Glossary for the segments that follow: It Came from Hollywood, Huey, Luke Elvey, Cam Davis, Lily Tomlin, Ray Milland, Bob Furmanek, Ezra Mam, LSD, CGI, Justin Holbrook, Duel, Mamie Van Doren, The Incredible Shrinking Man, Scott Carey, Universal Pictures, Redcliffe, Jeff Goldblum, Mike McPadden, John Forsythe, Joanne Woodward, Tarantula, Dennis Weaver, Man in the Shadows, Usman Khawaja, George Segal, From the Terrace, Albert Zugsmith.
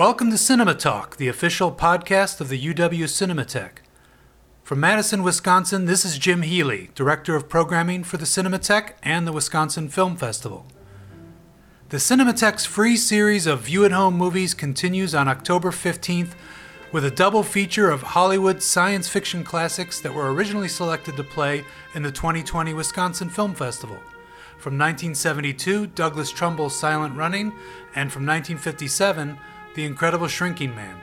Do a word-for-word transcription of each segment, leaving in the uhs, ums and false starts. Welcome to Cinema Talk, the official podcast of the U W Cinematheque. From Madison, Wisconsin, this is Jim Healy, Director of Programming for the Cinematheque and the Wisconsin Film Festival. The Cinematheque's free series of view-at-home movies continues on October fifteenth with a double feature of Hollywood science fiction classics that were originally selected to play in the twenty twenty Wisconsin Film Festival. From nineteen seventy-two, Douglas Trumbull's Silent Running, and from nineteen fifty-seven, The Incredible Shrinking Man.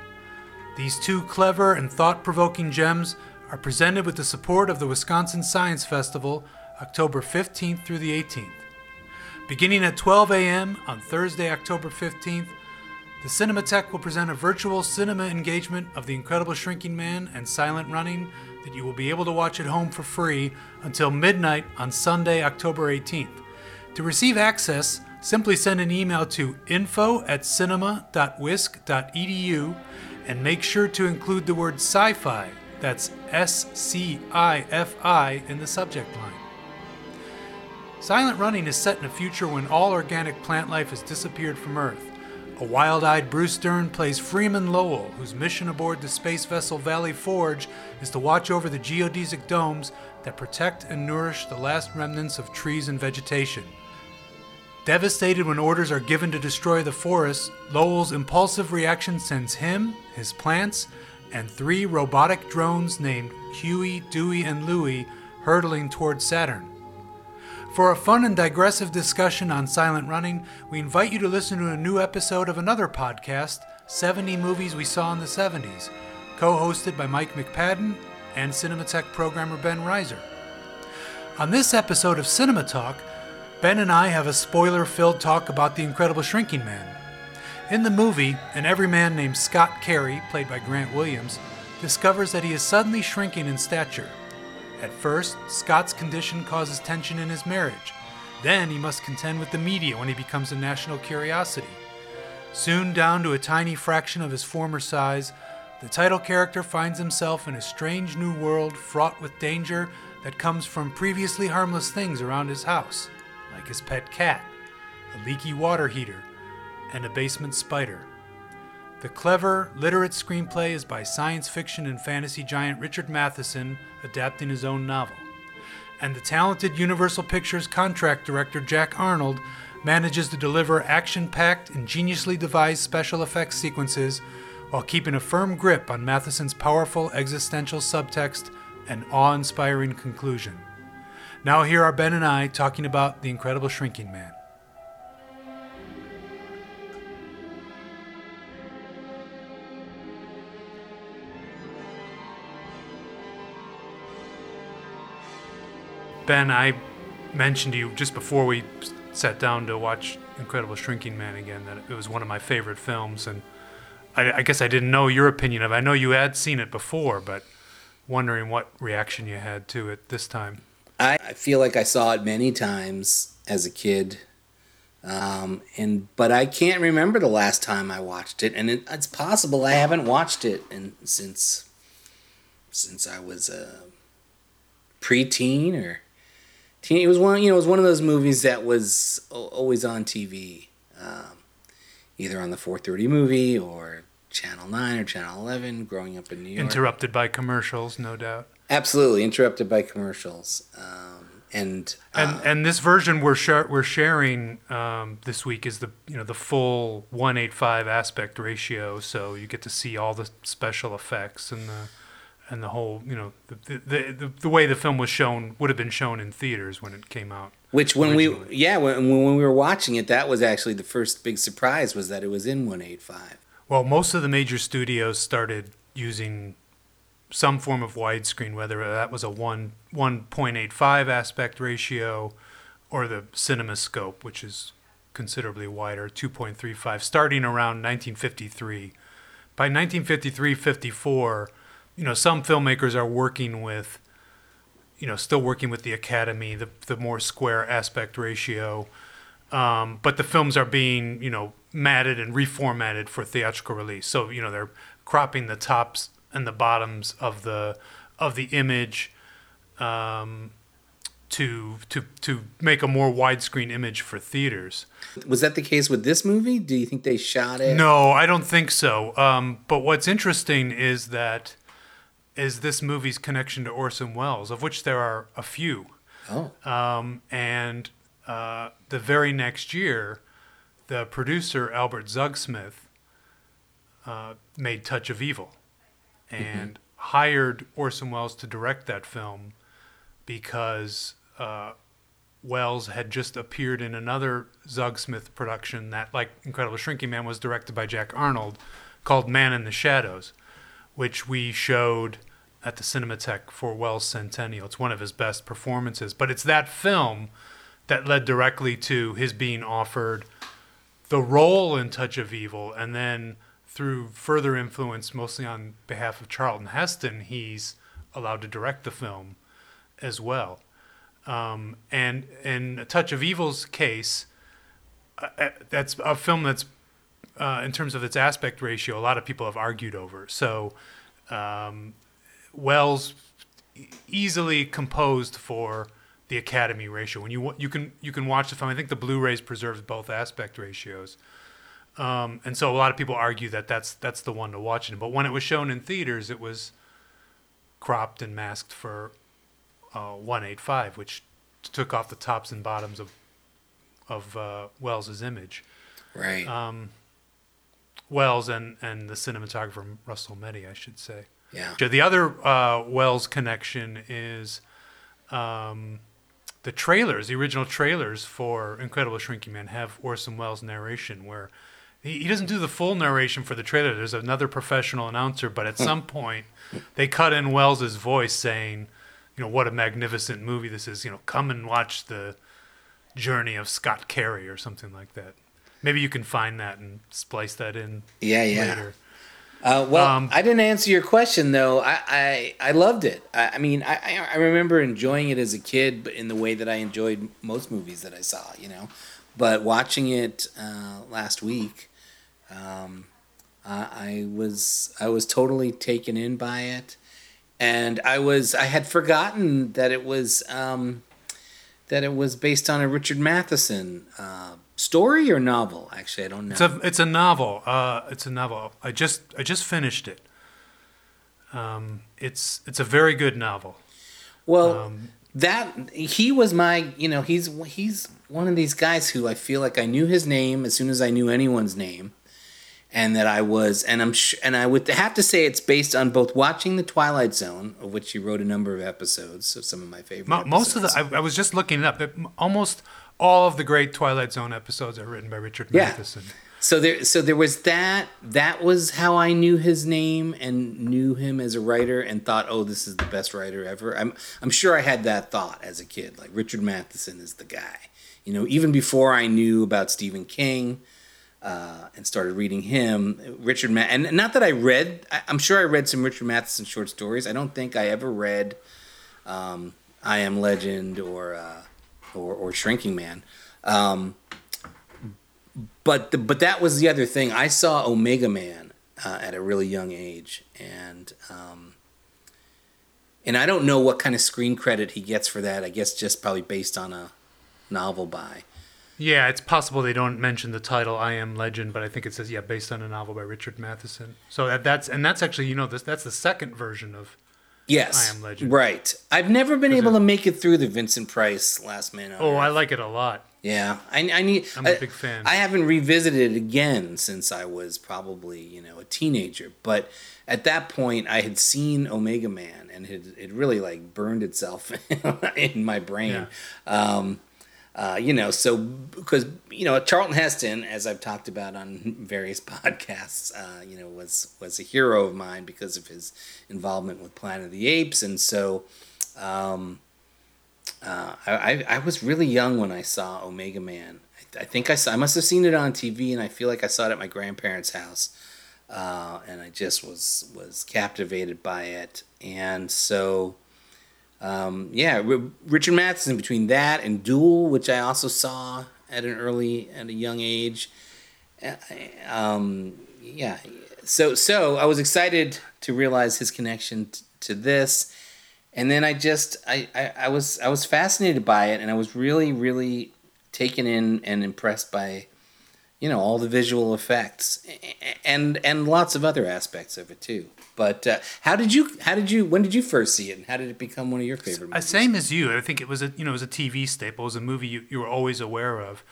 These two clever and thought-provoking gems are presented with the support of the Wisconsin Science Festival, October fifteenth through the eighteenth. Beginning at twelve a.m. on Thursday, October fifteenth, the Cinematheque will present a virtual cinema engagement of The Incredible Shrinking Man and Silent Running that you will be able to watch at home for free until midnight on Sunday, October eighteenth. To receive access, simply send an email to info at cinema.wisc.edu and make sure to include the word sci-fi, that's S C I F I, in the subject line. Silent Running is set in a future when all organic plant life has disappeared from Earth. A wild-eyed Bruce Dern plays Freeman Lowell, whose mission aboard the space vessel Valley Forge is to watch over the geodesic domes that protect and nourish the last remnants of trees and vegetation. Devastated when orders are given to destroy the forest, Lowell's impulsive reaction sends him, his plants, and three robotic drones named Huey, Dewey, and Louie hurtling toward Saturn. For a fun and digressive discussion on Silent Running, we invite you to listen to a new episode of another podcast, seventy Movies We Saw in the seventies, co-hosted by Mike McPadden and Cinematheque programmer Ben Reiser. On this episode of Cinema Talk, Ben and I have a spoiler-filled talk about The Incredible Shrinking Man. In the movie, an everyman named Scott Carey, played by Grant Williams, discovers that he is suddenly shrinking in stature. At first, Scott's condition causes tension in his marriage. Then he must contend with the media when he becomes a national curiosity. Soon down to a tiny fraction of his former size, the title character finds himself in a strange new world fraught with danger that comes from previously harmless things around his house, like his pet cat, a leaky water heater, and a basement spider. The clever, literate screenplay is by science fiction and fantasy giant Richard Matheson, adapting his own novel. And the talented Universal Pictures contract director Jack Arnold manages to deliver action-packed, ingeniously devised special effects sequences while keeping a firm grip on Matheson's powerful existential subtext and awe-inspiring conclusion. Now here are Ben and I talking about The Incredible Shrinking Man. Ben, I mentioned to you just before we sat down to watch Incredible Shrinking Man again that it was one of my favorite films, and I, I guess I didn't know your opinion of it. I know you had seen it before, but wondering what reaction you had to it this time. I feel like I saw it many times as a kid, um, and but I can't remember the last time I watched it, and it, it's possible I haven't watched it in, since since I was a preteen or teen. It was one, you know, it was one of those movies that was always on T V, um, either on the four thirty movie or Channel nine or Channel eleven. Growing up in New York, interrupted by commercials, no doubt. Absolutely interrupted by commercials, um, and um, and and this version we're shar- we're sharing um, this week is the you know the full one eight five aspect ratio, so you get to see all the special effects and the and the whole you know the the the, the way the film was shown would have been shown in theaters when it came out. Which when originally. we yeah when when we were watching it, that was actually the first big surprise, was that it was in one eight five. Well, most of the major studios started using some form of widescreen, whether that was a one point eight five aspect ratio or the CinemaScope, which is considerably wider, two point three five, starting around nineteen fifty-three. By nineteen fifty-three, fifty-four, you know, some filmmakers are working with, you know, still working with the Academy, the, the more square aspect ratio, um, but the films are being, you know, matted and reformatted for theatrical release. So, you know, they're cropping the tops and the bottoms of the of the image, um, to to to make a more widescreen image for theaters. Was that the case with this movie? Do you think they shot it? No, I don't think so. Um, but what's interesting is that is this movie's connection to Orson Welles, of which there are a few. Oh. Um, and uh, the very next year, the producer Albert Zugsmith uh, made Touch of Evil, and mm-hmm. hired Orson Welles to direct that film because uh, Welles had just appeared in another Zugsmith production that, like Incredible Shrinking Man, was directed by Jack Arnold, called Man in the Shadows, which we showed at the Cinematheque for Welles' centennial. It's one of his best performances. But it's that film that led directly to his being offered the role in Touch of Evil, and then through further influence, mostly on behalf of Charlton Heston, he's allowed to direct the film as well. Um, and in A Touch of Evil's case, uh, that's a film that's, uh, in terms of its aspect ratio, a lot of people have argued over. So um, Welles easily composed for the Academy ratio. When you you can you can watch the film, I think the Blu-rays preserves both aspect ratios, um, and so a lot of people argue that that's that's the one to watch it. But when it was shown in theaters, it was cropped and masked for uh, one eighty-five, which took off the tops and bottoms of of uh, Welles's image. Right. Um, Welles and and the cinematographer Russell Meddy, I should say. Yeah. The other uh, Welles connection is. Um, The trailers, the original trailers for Incredible Shrinking Man have Orson Welles' narration where he, he doesn't do the full narration for the trailer. There's another professional announcer, but at some point they cut in Welles' voice saying, you know, what a magnificent movie this is. You know, come and watch the journey of Scott Carey or something like that. Maybe you can find that and splice that in yeah, yeah. later. Uh, well, um, I didn't answer your question, though. I I, I loved it. I, I mean, I, I remember enjoying it as a kid, but in the way that I enjoyed most movies that I saw, you know. But watching it uh, last week, um, I, I was I was totally taken in by it, and I was I had forgotten that it was um, that it was based on a Richard Matheson Uh, story or novel? Actually, I don't know. It's a it's a novel. Uh, it's a novel. I just I just finished it. Um, it's it's a very good novel. Well, um, that he was my you know he's he's one of these guys who I feel like I knew his name as soon as I knew anyone's name, and that I was and I'm sh- and I would have to say it's based on both watching The Twilight Zone, of which he wrote a number of episodes, so some of my favorite. Mo- most of the I, I was just looking it up. It, almost. All of the great Twilight Zone episodes are written by Richard yeah. Matheson. So there, so there was that. That was how I knew his name and knew him as a writer, and thought, "Oh, this is the best writer ever." I'm, I'm sure I had that thought as a kid. Like Richard Matheson is the guy, you know. Even before I knew about Stephen King, uh, and started reading him, Richard Ma- and not that I read. I, I'm sure I read some Richard Matheson short stories. I don't think I ever read um, "I Am Legend" or. Uh, Or, or Shrinking Man, um, but the, but that was the other thing. I saw Omega Man uh, at a really young age, and um, and I don't know what kind of screen credit he gets for that. I guess just probably based on a novel by. Yeah, it's possible they don't mention the title "I Am Legend," but I think it says yeah, based on a novel by Richard Matheson. So that, that's and that's actually you know this that's the second version of. Yes, I Am Legend. Right. I've never been able it, to make it through the Vincent Price Last Man on Earth. Oh, I like it a lot. Yeah, I, I need. I'm a I, big fan. I haven't revisited it again since I was probably you know a teenager, but at that point I had seen Omega Man and it it really like burned itself in my brain. Yeah. Um, uh, you know, so because you know Charlton Heston, as I've talked about on various podcasts, uh, you know, was was a hero of mine because of his involvement with Planet of the Apes, and so um, uh, I, I was really young when I saw Omega Man. I, I think I saw, I must have seen it on T V, and I feel like I saw it at my grandparents' house, uh, and I just was was captivated by it, and so. Um, yeah, R- Richard Matheson. Between that and Duel, which I also saw at an early, at a young age, um, yeah. So, so I was excited to realize his connection t- to this, And then I just I, I, I was I was fascinated by it, and I was really really taken in and impressed by, you know, all the visual effects and and lots of other aspects of it too. But uh, how did you how did you when did you first see it, and how did it become one of your favorite movies? Same as you. I think it was a you know it was a T V staple. It was a movie you, you were always aware of.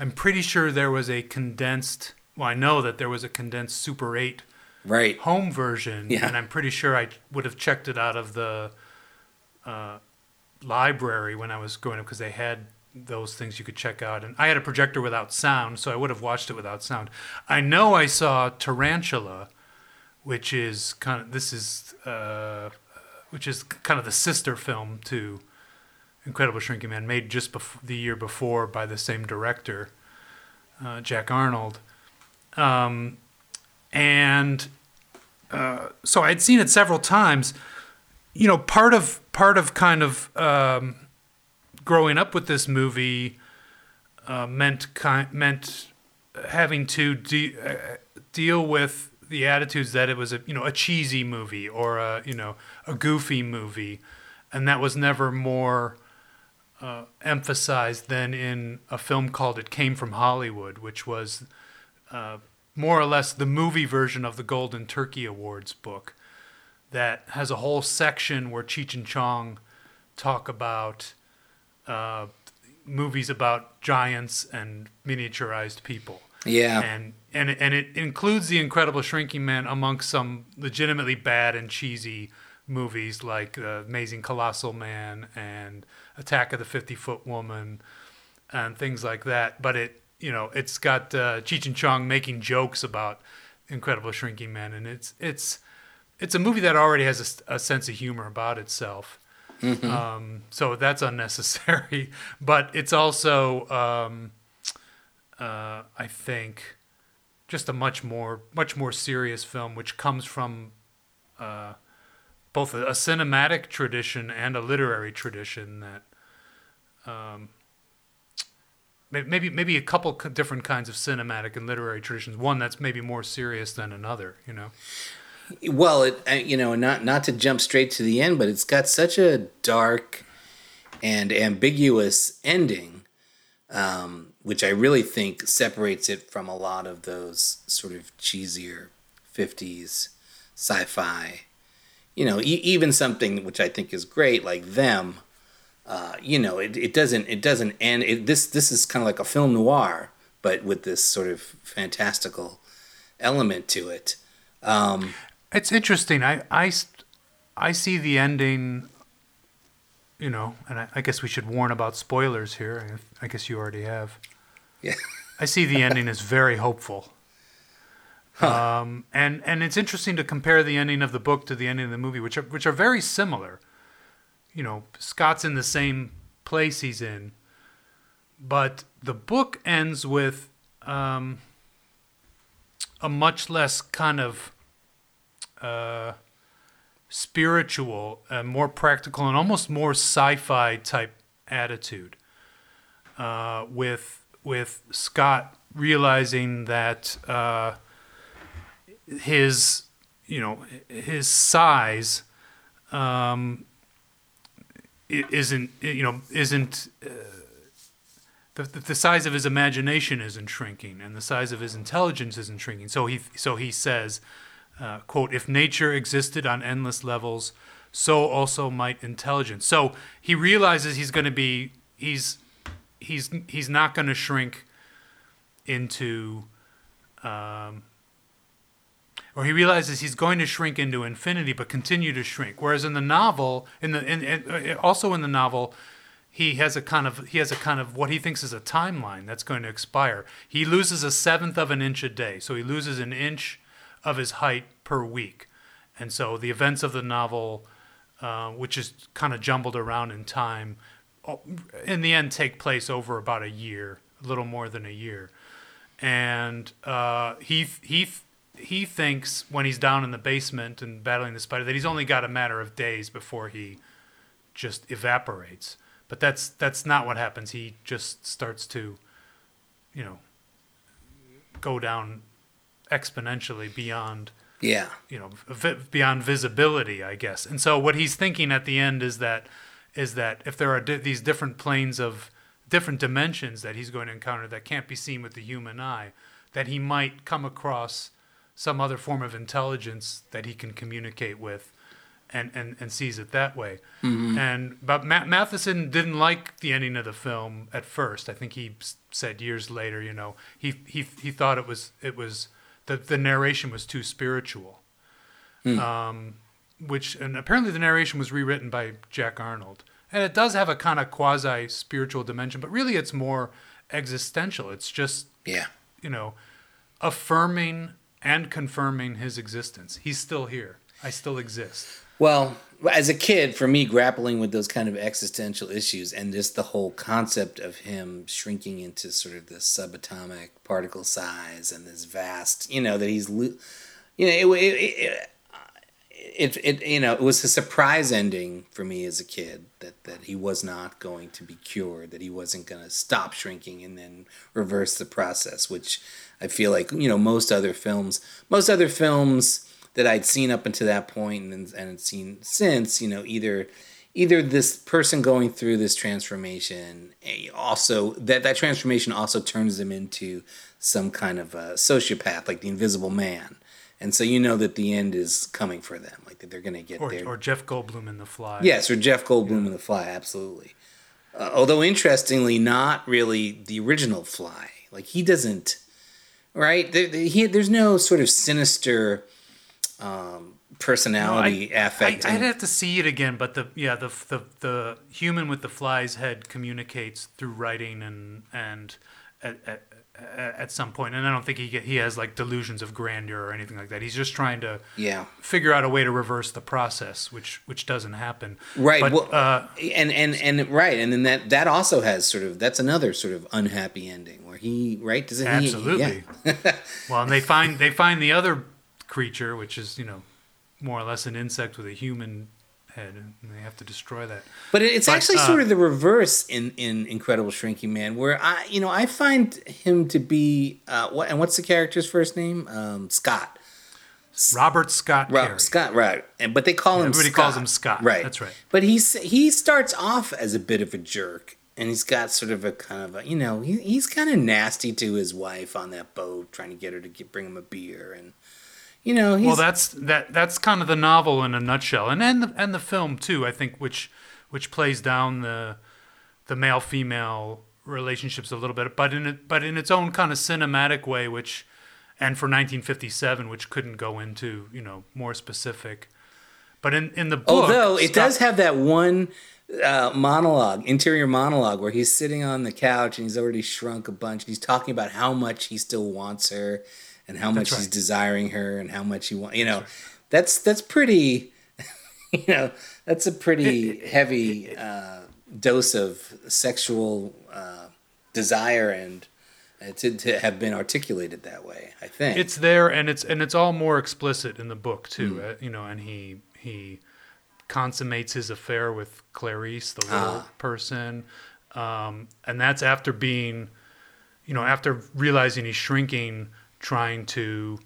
I'm pretty sure there was a condensed. Well, I know that there was a condensed Super eight right home version, yeah. And I'm pretty sure I would have checked it out of the uh, library when I was growing up because they had those things you could check out. And I had a projector without sound, so I would have watched it without sound. I know I saw Tarantula, which is kind of this is uh, which is kind of the sister film to Incredible Shrinking Man, made just bef- the year before by the same director, uh, Jack Arnold. Um, and uh, so I had seen it several times. You know, part of part of kind of um, growing up with this movie uh, meant ki- meant having to de- uh, deal with the attitudes that it was a you know a cheesy movie or a you know a goofy movie, and that was never more uh, emphasized than in a film called It Came from Hollywood, which was uh, more or less the movie version of the Golden Turkey Awards book. That has a whole section where Cheech and Chong talk about uh, movies about giants and miniaturized people. Yeah, and and and it includes The Incredible Shrinking Man amongst some legitimately bad and cheesy movies like uh, Amazing Colossal Man and Attack of the fifty-Foot Woman and things like that. But it you know it's got uh, Cheech and Chong making jokes about Incredible Shrinking Man, and it's it's. It's a movie that already has a, a sense of humor about itself, mm-hmm. um, so that's unnecessary. But it's also, um, uh, I think, just a much more much more serious film, which comes from uh, both a, a cinematic tradition and a literary tradition that um, maybe maybe a couple different kinds of cinematic and literary traditions. One that's maybe more serious than another, you know. Well, it you know, not not to jump straight to the end, but it's got such a dark and ambiguous ending, um, which I really think separates it from a lot of those sort of cheesier fifties sci-fi. You know, e- even something which I think is great, like Them. Uh, you know, it, it doesn't it doesn't end. It, this this is kind of like a film noir, but with this sort of fantastical element to it. Um, It's interesting. I, I, I see the ending, you know, and I, I guess we should warn about spoilers here. I, I guess you already have. Yeah. I see the ending as very hopeful. Huh. Um, and, and it's interesting to compare the ending of the book to the ending of the movie, which are, which are very similar. You know, Scott's in the same place he's in, but the book ends with um, a much less kind of... Uh, spiritual, uh, more practical, and almost more sci-fi type attitude. Uh, with with Scott realizing that uh, his you know his size um, isn't you know isn't uh, the the size of his imagination isn't shrinking, and the size of his intelligence isn't shrinking. So he so he says. Uh, quote, if nature existed on endless levels, so also might intelligence. So he realizes he's going to be, he's he's he's not going to shrink into, um, or he realizes he's going to shrink into infinity, but continue to shrink. Whereas in the novel, in the in, in, also in the novel, he has a kind of he has a kind of what he thinks is a timeline that's going to expire. He loses a seventh of an inch a day, so he loses an inch of his height per week. And so the events of the novel, uh, which is kind of jumbled around in time, in the end take place over about a year, a little more than a year. And uh, he he he thinks when he's down in the basement and battling the spider that he's only got a matter of days before he just evaporates. But that's that's not what happens. He just starts to, you know, go down exponentially beyond yeah, you know, vi- beyond visibility, I guess. And so what he's thinking at the end is that is that if there are di- these different planes of different dimensions that he's going to encounter that can't be seen with the human eye, that he might come across some other form of intelligence that he can communicate with, and, and, and sees it that way. Mm-hmm. And but Ma- Matheson didn't like the ending of the film at first. I think he said years later, you know, he he he thought it was it was the the narration was too spiritual, mm. um, which and apparently the narration was rewritten by Jack Arnold, and it does have a kind of quasi spiritual dimension, but really it's more existential. It's just yeah, you know, affirming and confirming his existence. He's still here. I still exist. Well, as a kid, for me, grappling with those kind of existential issues and just the whole concept of him shrinking into sort of this subatomic particle size and this vast, you know, that he's, you know, it it, it, it, it you know, it was a surprise ending for me as a kid that, that he was not going to be cured, that he wasn't going to stop shrinking and then reverse the process, which I feel like, you know, most other films, most other films... that I'd seen up until that point and and seen since, you know, either either this person going through this transformation, also that, that transformation also turns them into some kind of a sociopath, like the Invisible Man. And so you know that the end is coming for them, like that they're going to get or, there. Or Jeff Goldblum in The Fly. Yes, or Jeff Goldblum yeah. in The Fly, absolutely. Uh, although, interestingly, not really the original Fly. Like, he doesn't, right? There, he, there's no sort of sinister... Um, personality no, I, affect. I, I'd have to see it again, but the yeah the, the the human with the fly's head communicates through writing and and at, at, at some point, and I don't think he he has like delusions of grandeur or anything like that. He's just trying to yeah. figure out a way to reverse the process, which which doesn't happen. Right. But, well, uh, and and and right, and then that that also has sort of that's another sort of unhappy ending where he right doesn't absolutely. He, yeah. Well, and they find they find the other creature, which is, you know, more or less an insect with a human head, and they have to destroy that. But it's but, actually uh, sort of the reverse in, in Incredible Shrinking Man, where I, you know, I find him to be, uh, what and what's the character's first name? Um, Scott. Robert Scott Rob, Carey. Scott, right. And, but they call yeah, him everybody Scott. Everybody calls him Scott. Right. That's right. But he's, he starts off as a bit of a jerk, and he's got sort of a kind of, a, you know, he, he's kind of nasty to his wife on that boat, trying to get her to get, bring him a beer, and you know, he's... Well, that's that. That's kind of the novel in a nutshell, and and the, and the film too. I think which which plays down the the male female relationships a little bit, but in it, but in its own kind of cinematic way. Which and for nineteen fifty-seven, which couldn't go into you know more specific. But in, in the book, although it Scott, does have that one uh, monologue, interior monologue, where he's sitting on the couch and he's already shrunk a bunch. And he's talking about how much he still wants her. And how much right. he's desiring her, and how much he wants, you know, that's, right. that's that's pretty, you know, that's a pretty heavy uh, dose of sexual uh, desire, and uh, to, to have been articulated that way. I think it's there, and it's and it's all more explicit in the book too, mm. uh, you know. And he he consummates his affair with Clarice, the little ah. person, um, and that's after being, you know, after realizing he's shrinking. Trying to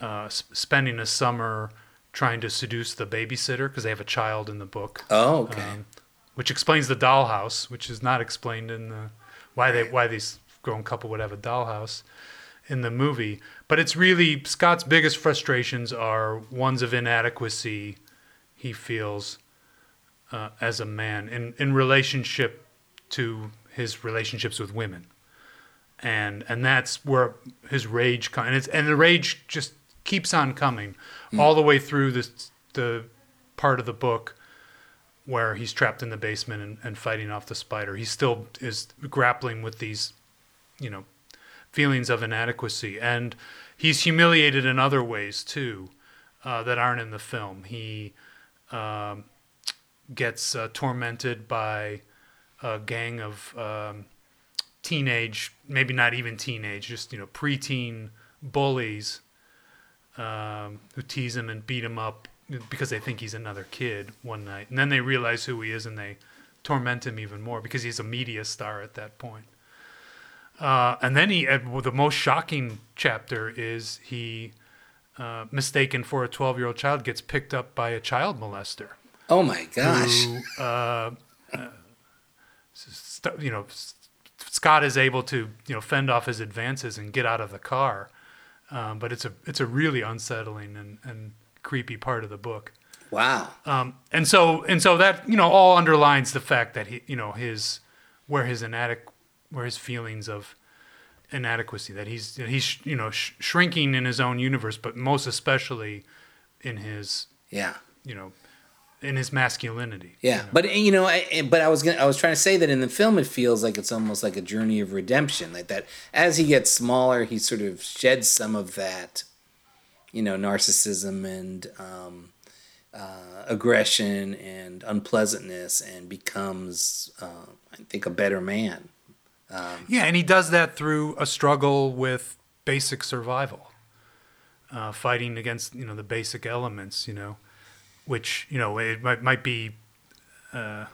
uh, sp- spending a summer trying to seduce the babysitter because they have a child in the book. Oh, okay. Um, which explains the dollhouse, which is not explained in the why they why these grown couple would have a dollhouse in the movie. But it's really Scott's biggest frustrations are ones of inadequacy he feels uh, as a man in in relationship to his relationships with women. And and that's where his rage comes, and, it's, and the rage just keeps on coming mm. all the way through this, the part of the book where he's trapped in the basement and, and fighting off the spider. He still is grappling with these, you know, feelings of inadequacy, and he's humiliated in other ways too uh, that aren't in the film. He um, gets uh, tormented by a gang of. Um, teenage, maybe not even teenage, just, you know, preteen bullies um, who tease him and beat him up because they think he's another kid one night. And then they realize who he is and they torment him even more because he's a media star at that point. Uh, and then he, uh, well, the most shocking chapter is he uh, mistaken for a twelve-year-old child, gets picked up by a child molester. Oh my gosh! Who, uh, uh, st- you know, Scott is able to you know fend off his advances and get out of the car, um, but it's a it's a really unsettling and, and creepy part of the book. Wow. Um, and so and so that you know all underlines the fact that he you know his where his inadequ- where his feelings of inadequacy, that he's he's you know sh- shrinking in his own universe, but most especially in his yeah you know. in his masculinity. Yeah, you know? but you know, I, but I was gonna, I was trying to say that in the film, it feels like it's almost like a journey of redemption, like that as he gets smaller, he sort of sheds some of that, you know, narcissism and um, uh, aggression and unpleasantness, and becomes, uh, I think, a better man. Um, yeah, and he does that through a struggle with basic survival, uh, fighting against you know the basic elements, you know. Which you know it might might be, uh,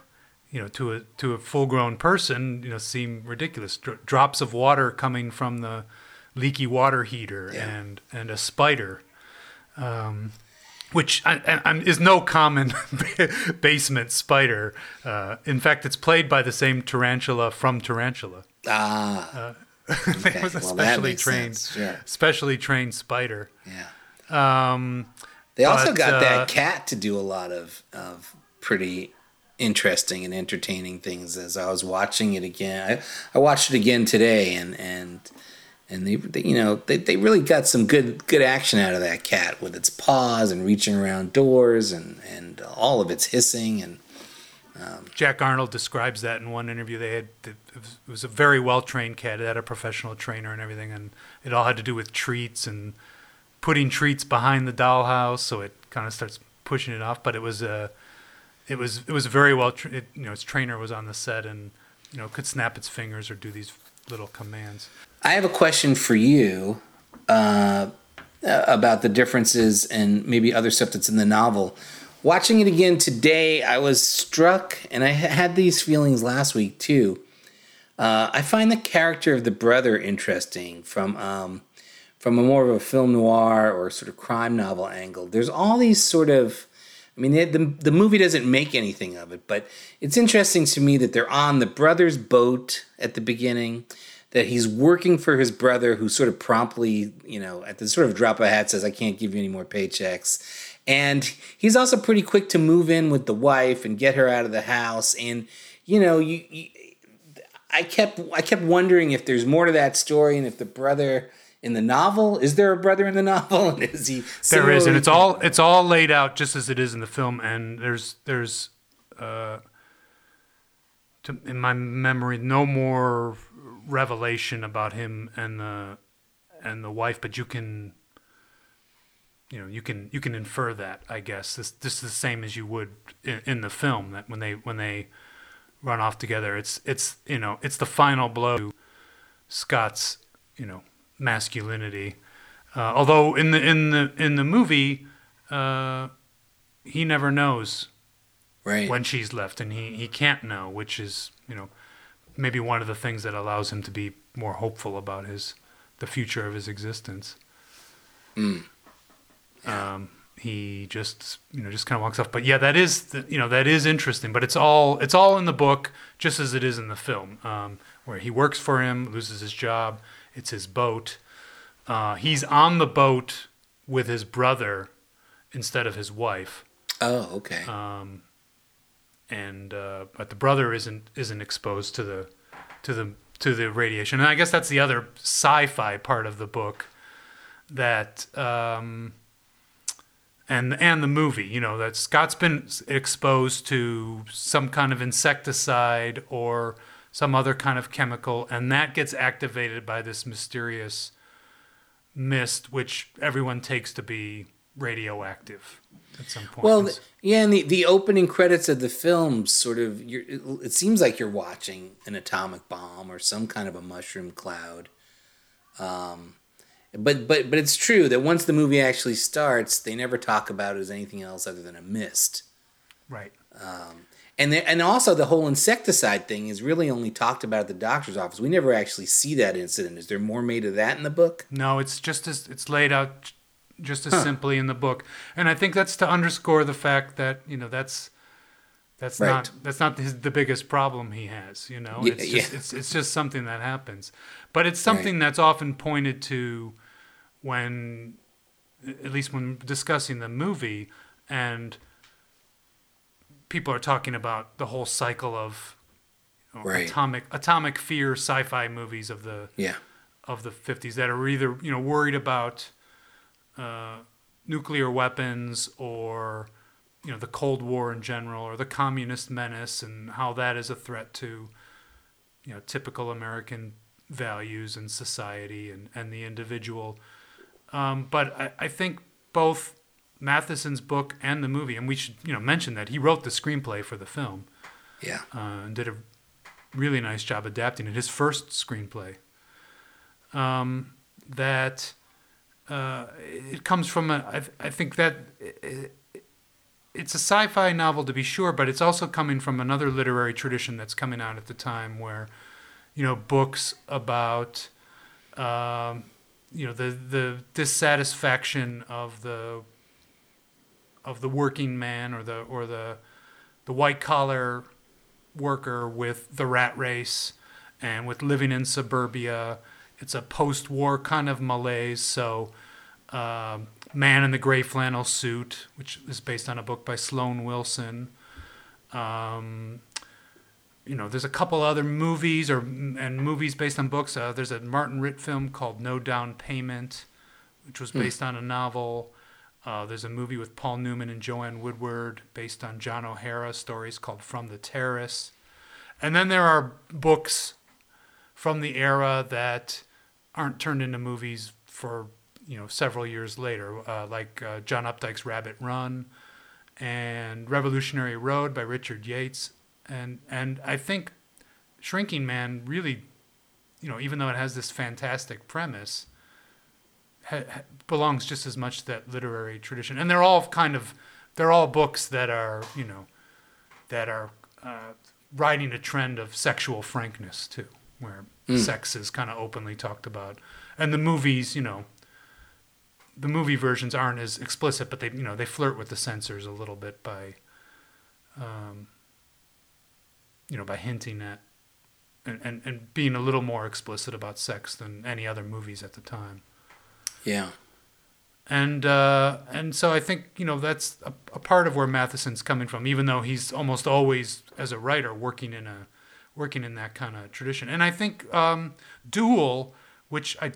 you know, to a to a full grown person, you know, seem ridiculous. Dro- drops of water coming from the leaky water heater yeah. and and a spider, um, which I, I, I, is no common basement spider. Uh, in fact, it's played by the same tarantula from Tarantula. Ah, uh, okay. It was a well, specially trained, sure. specially trained spider. Yeah. Um, They also but, got uh, that cat to do a lot of, of pretty interesting and entertaining things. As I was watching it again, I, I watched it again today, and and and they, they you know they, they really got some good good action out of that cat with its paws and reaching around doors and, and all of its hissing and. Um, Jack Arnold describes that in one interview. They had it was a very well trained cat. It had a professional trainer and everything, and it all had to do with treats and. Putting treats behind the dollhouse, so it kind of starts pushing it off. But it was a, uh, it was it was very well. Tra- it, you know, its trainer was on the set and you know could snap its fingers or do these little commands. I have a question for you uh, about the differences and maybe other stuff that's in the novel. Watching it again today, I was struck, and I had these feelings last week too. Uh, I find the character of the brother interesting from. Um, from a more of a film noir or sort of crime novel angle. There's all these sort of, I mean, they, the, the movie doesn't make anything of it, but it's interesting to me that they're on the brother's boat at the beginning, that he's working for his brother who sort of promptly, you know, at the sort of drop of a hat says, I can't give you any more paychecks. And he's also pretty quick to move in with the wife and get her out of the house. And, you know, you, you I kept, I kept wondering if there's more to that story and if the brother... In the novel, is there a brother in the novel? And is he? There is, and it's all it's all laid out just as it is in the film. And there's there's, uh, to, in my memory, no more revelation about him and the and the wife. But you can, you know, you can you can infer that. I guess this this is the same as you would in, in the film. That when they when they run off together, it's it's you know it's the final blow to Scott's you know. masculinity, uh, although in the in the in the movie, uh, he never knows right. when she's left, and he, he can't know, which is you know maybe one of the things that allows him to be more hopeful about his the future of his existence. Mm. Yeah. Um, he just you know just kind of walks off, but yeah, that is the, you know that is interesting, but it's all it's all in the book just as it is in the film, um, where he works for him, loses his job. It's his boat. Uh, he's on the boat with his brother instead of his wife. Oh, okay. Um, and uh, but the brother isn't isn't exposed to the to the to the radiation. And I guess that's the other sci-fi part of the book that um, and and the movie. You know that Scott's been exposed to some kind of insecticide or. Some other kind of chemical, and that gets activated by this mysterious mist, which everyone takes to be radioactive at some point. Well, yeah, and the, the opening credits of the film sort of, you're, it, it seems like you're watching an atomic bomb or some kind of a mushroom cloud. Um, but, but, but it's true that once the movie actually starts, they never talk about it as anything else other than a mist. Right. Um, And there, and also the whole insecticide thing is really only talked about at the doctor's office. We never actually see that incident. Is there more made of that in the book? No, it's just as it's laid out just as huh. simply in the book. And I think that's to underscore the fact that, you know, that's that's right. not that's not his, the biggest problem he has, you know. Yeah, it's just yeah. it's it's just something that happens. But it's something right. that's often pointed to when, at least when discussing the movie, and people are talking about the whole cycle of you know, right. atomic atomic fear sci-fi movies of the yeah. of the fifties that are either, you know, worried about uh, nuclear weapons or, you know, the Cold War in general, or the communist menace and how that is a threat to, you know, typical American values and society and, and the individual. Um, but I, I think both Matheson's book and the movie, and we should, you know, mention that he wrote the screenplay for the film. Yeah. Uh, and did a really nice job adapting it, his first screenplay. Um, that uh, it comes from, a, I, I think that it, it's a sci-fi novel to be sure, but it's also coming from another literary tradition that's coming out at the time where, you know, books about, um, you know, the, the dissatisfaction of the of the working man or the or the the white collar worker with the rat race and with living in suburbia. It's a post-war kind of malaise. So um, Man in the Gray Flannel Suit, which is based on a book by Sloane Wilson. Um, you know, there's a couple other movies or and movies based on books. Uh, there's a Martin Ritt film called No Down Payment, which was based mm. on a novel. Uh, there's a movie with Paul Newman and Joanne Woodward based on John O'Hara stories called From the Terrace. And then there are books from the era that aren't turned into movies for, you know, several years later, uh, like uh, John Updike's Rabbit Run and Revolutionary Road by Richard Yates. And and I think Shrinking Man really, you know, even though it has this fantastic premise, Ha, ha, belongs just as much to that literary tradition, and they're all kind of they're all books that are you know that are uh, riding a trend of sexual frankness too, where mm. sex is kind of openly talked about, and the movies you know the movie versions aren't as explicit, but they you know they flirt with the censors a little bit by um, you know by hinting at and, and and being a little more explicit about sex than any other movies at the time. Yeah, and uh, and so I think you know that's a, a part of where Matheson's coming from, even though he's almost always, as a writer, working in a working in that kind of tradition. And I think um, Duel, which I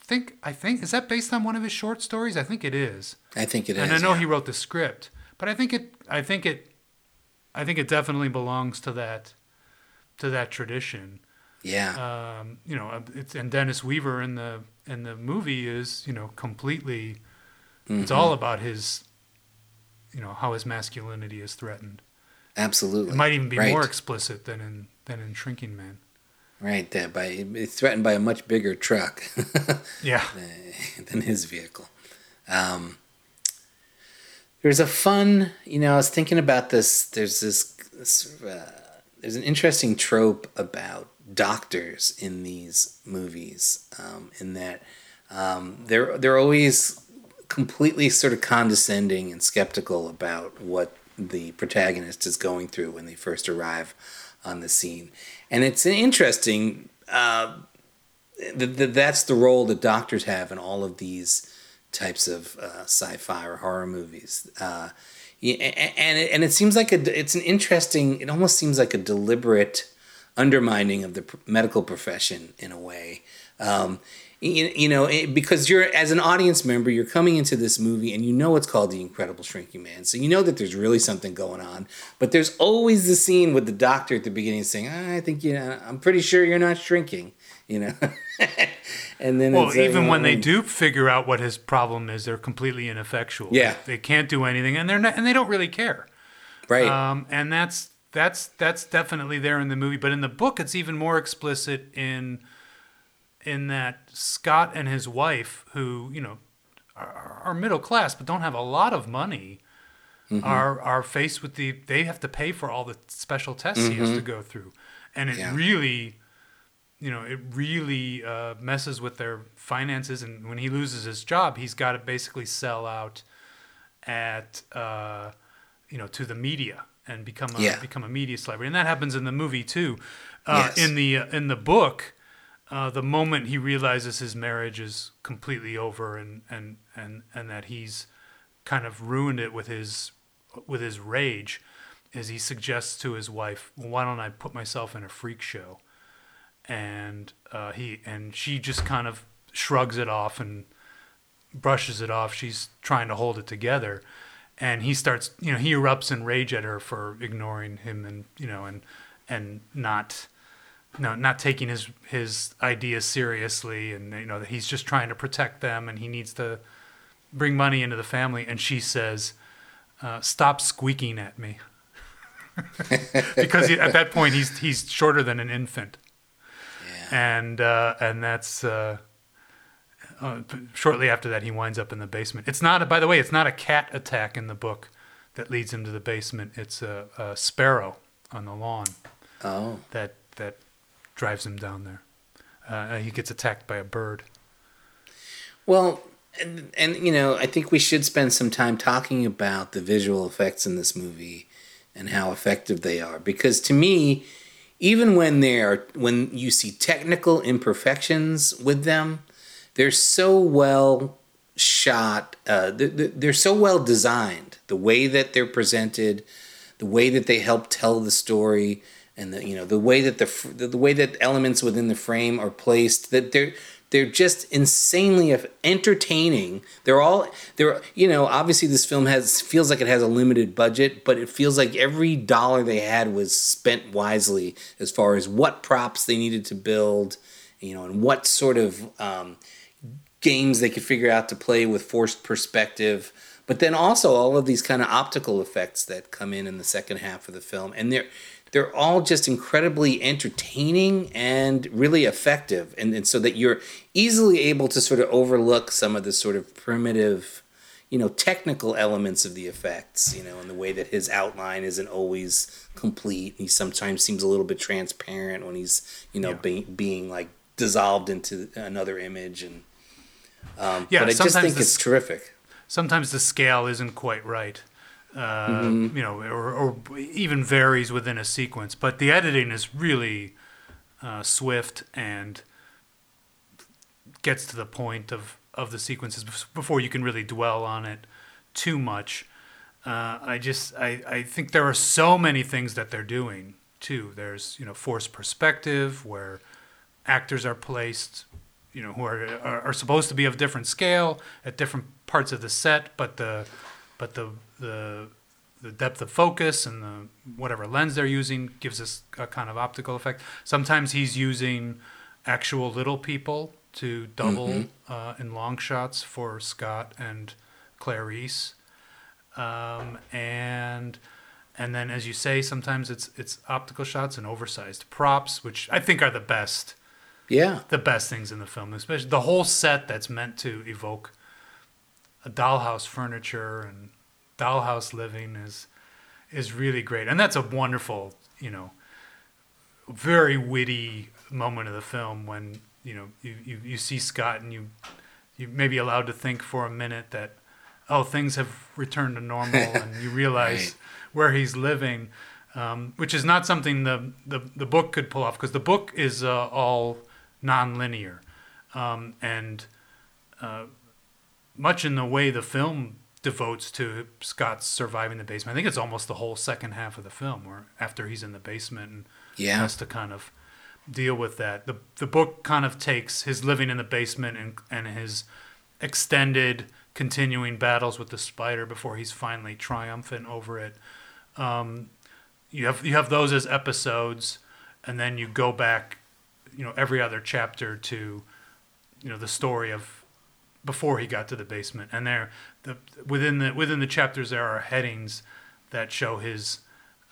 think I think is that based on one of his short stories. I think it is. I think it is. And I know yeah. he wrote the script, but I think it I think it I think it definitely belongs to that to that tradition. Yeah. Um, you know, it's, and Dennis Weaver in the. And the movie is, you know, completely, mm-hmm. it's all about his, you know, how his masculinity is threatened. Absolutely. It might even be right. more explicit than in than in Shrinking Man. Right, that by it's threatened by a much bigger truck yeah. than his vehicle. Um, there's a fun, you know, I was thinking about this, there's this, this uh, there's an interesting trope about doctors in these movies, um, in that um, they're they're always completely sort of condescending and skeptical about what the protagonist is going through when they first arrive on the scene, and it's an interesting uh, th- th- that's the role that doctors have in all of these types of uh, sci-fi or horror movies, uh, and and it, and it seems like a it's an interesting it almost seems like a deliberate undermining of the medical profession in a way, um, you, you know, it, because you're as an audience member, you're coming into this movie and you know it's called The Incredible Shrinking Man, so you know that there's really something going on. But there's always the scene with the doctor at the beginning saying, "I think you know, I'm pretty sure you're not shrinking," you know. And then well, it's, even uh, when they do figure out what his problem is, they're completely ineffectual. Yeah, they can't do anything, and they're not, and they don't really care, right? Um, and that's. That's that's definitely there in the movie, but in the book, it's even more explicit in in that Scott and his wife, who you know are, are middle class but don't have a lot of money, mm-hmm. are are faced with the they have to pay for all the special tests mm-hmm. he has to go through, and it yeah. really you know, it really uh, messes with their finances. And when he loses his job, he's got to basically sell out at, uh, you know, to the media and become a, yeah. become a media celebrity. And that happens in the movie too. Uh, yes. In the uh, in the book, uh, the moment he realizes his marriage is completely over and and and and that he's kind of ruined it with his with his rage, is he suggests to his wife, well, "Why don't I put myself in a freak show?" And uh, he and she just kind of shrugs it off and brushes it off. She's trying to hold it together, and he starts, you know, he erupts in rage at her for ignoring him, and you know, and and not, no, not taking his his ideas seriously, and you know that he's just trying to protect them, and he needs to bring money into the family. And she says, uh, "Stop squeaking at me," because he, at that point he's he's shorter than an infant. And uh, and that's uh, uh, shortly after that he winds up in the basement. It's not, by the way, it's not a cat attack in the book that leads him to the basement. It's a, a sparrow on the lawn. Oh. That that drives him down there. Uh, he gets attacked by a bird. Well, and, and you know, I think we should spend some time talking about the visual effects in this movie and how effective they are, because to me, even when they're when you see technical imperfections with them, they're so well shot. Uh, they're, they're so well designed. The way that they're presented, the way that they help tell the story, and the you know the way that the the way that elements within the frame are placed. That they're they're just insanely entertaining. They're all they're you know obviously this film has feels like it has a limited budget, but it feels like every dollar they had was spent wisely as far as what props they needed to build, you know, and what sort of um, games they could figure out to play with forced perspective. But then also all of these kind of optical effects that come in in the second half of the film, and they're. They're all just incredibly entertaining and really effective. And, and so that you're easily able to sort of overlook some of the sort of primitive, you know, technical elements of the effects, you know, and the way that his outline isn't always complete. He sometimes seems a little bit transparent when he's, you know, yeah. be, being like dissolved into another image. And um, yeah, but I just think the, it's terrific. Sometimes the scale isn't quite right. Uh, mm-hmm. You know, or, or even varies within a sequence, but the editing is really uh, swift and gets to the point of, of the sequences before you can really dwell on it too much. Uh, I just I, I think there are so many things that they're doing too. There's you know forced perspective where actors are placed, you know, who are are, are supposed to be of different scale at different parts of the set, but the but the the the depth of focus and the whatever lens they're using gives us a kind of optical effect. Sometimes he's using actual little people to double mm-hmm. uh, in long shots for Scott and Clarice. Um, and and then, as you say, sometimes it's it's optical shots and oversized props, which I think are the best. Yeah. The best things in the film, especially the whole set that's meant to evoke a dollhouse furniture and dollhouse living is is really great, and that's a wonderful, you know, very witty moment of the film when you know you, you, you see Scott and you you may be allowed to think for a minute that oh things have returned to normal, and you realize right. where he's living, um, which is not something the the, the book could pull off because the book is uh, all non-linear, um, and uh, much in the way the film devotes to Scott's surviving the basement. I think it's almost the whole second half of the film where after he's in the basement and yeah. has to kind of deal with that. The the book kind of takes his living in the basement and, and his extended continuing battles with the spider before he's finally triumphant over it. Um, you have you have those as episodes, and then you go back, you know, every other chapter to, you know, the story of before he got to the basement, and there, the within the within the chapters there are headings that show his,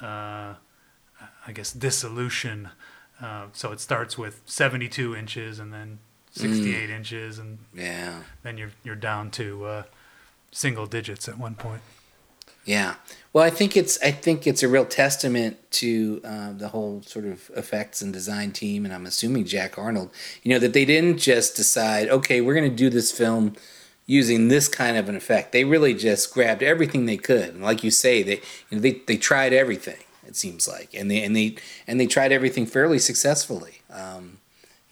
uh, I guess, dissolution. Uh, so it starts with seventy-two inches, and then sixty-eight mm. inches, and yeah. then you're you're down to uh, single digits at one point. Yeah. Well, I think it's I think it's a real testament to uh, the whole sort of effects and design team, and I'm assuming Jack Arnold, you know, that they didn't just decide, okay, we're going to do this film using this kind of an effect. They really just grabbed everything they could. And like you say, they you know, they, they tried everything, it seems like. And they and they and they tried everything fairly successfully. Um,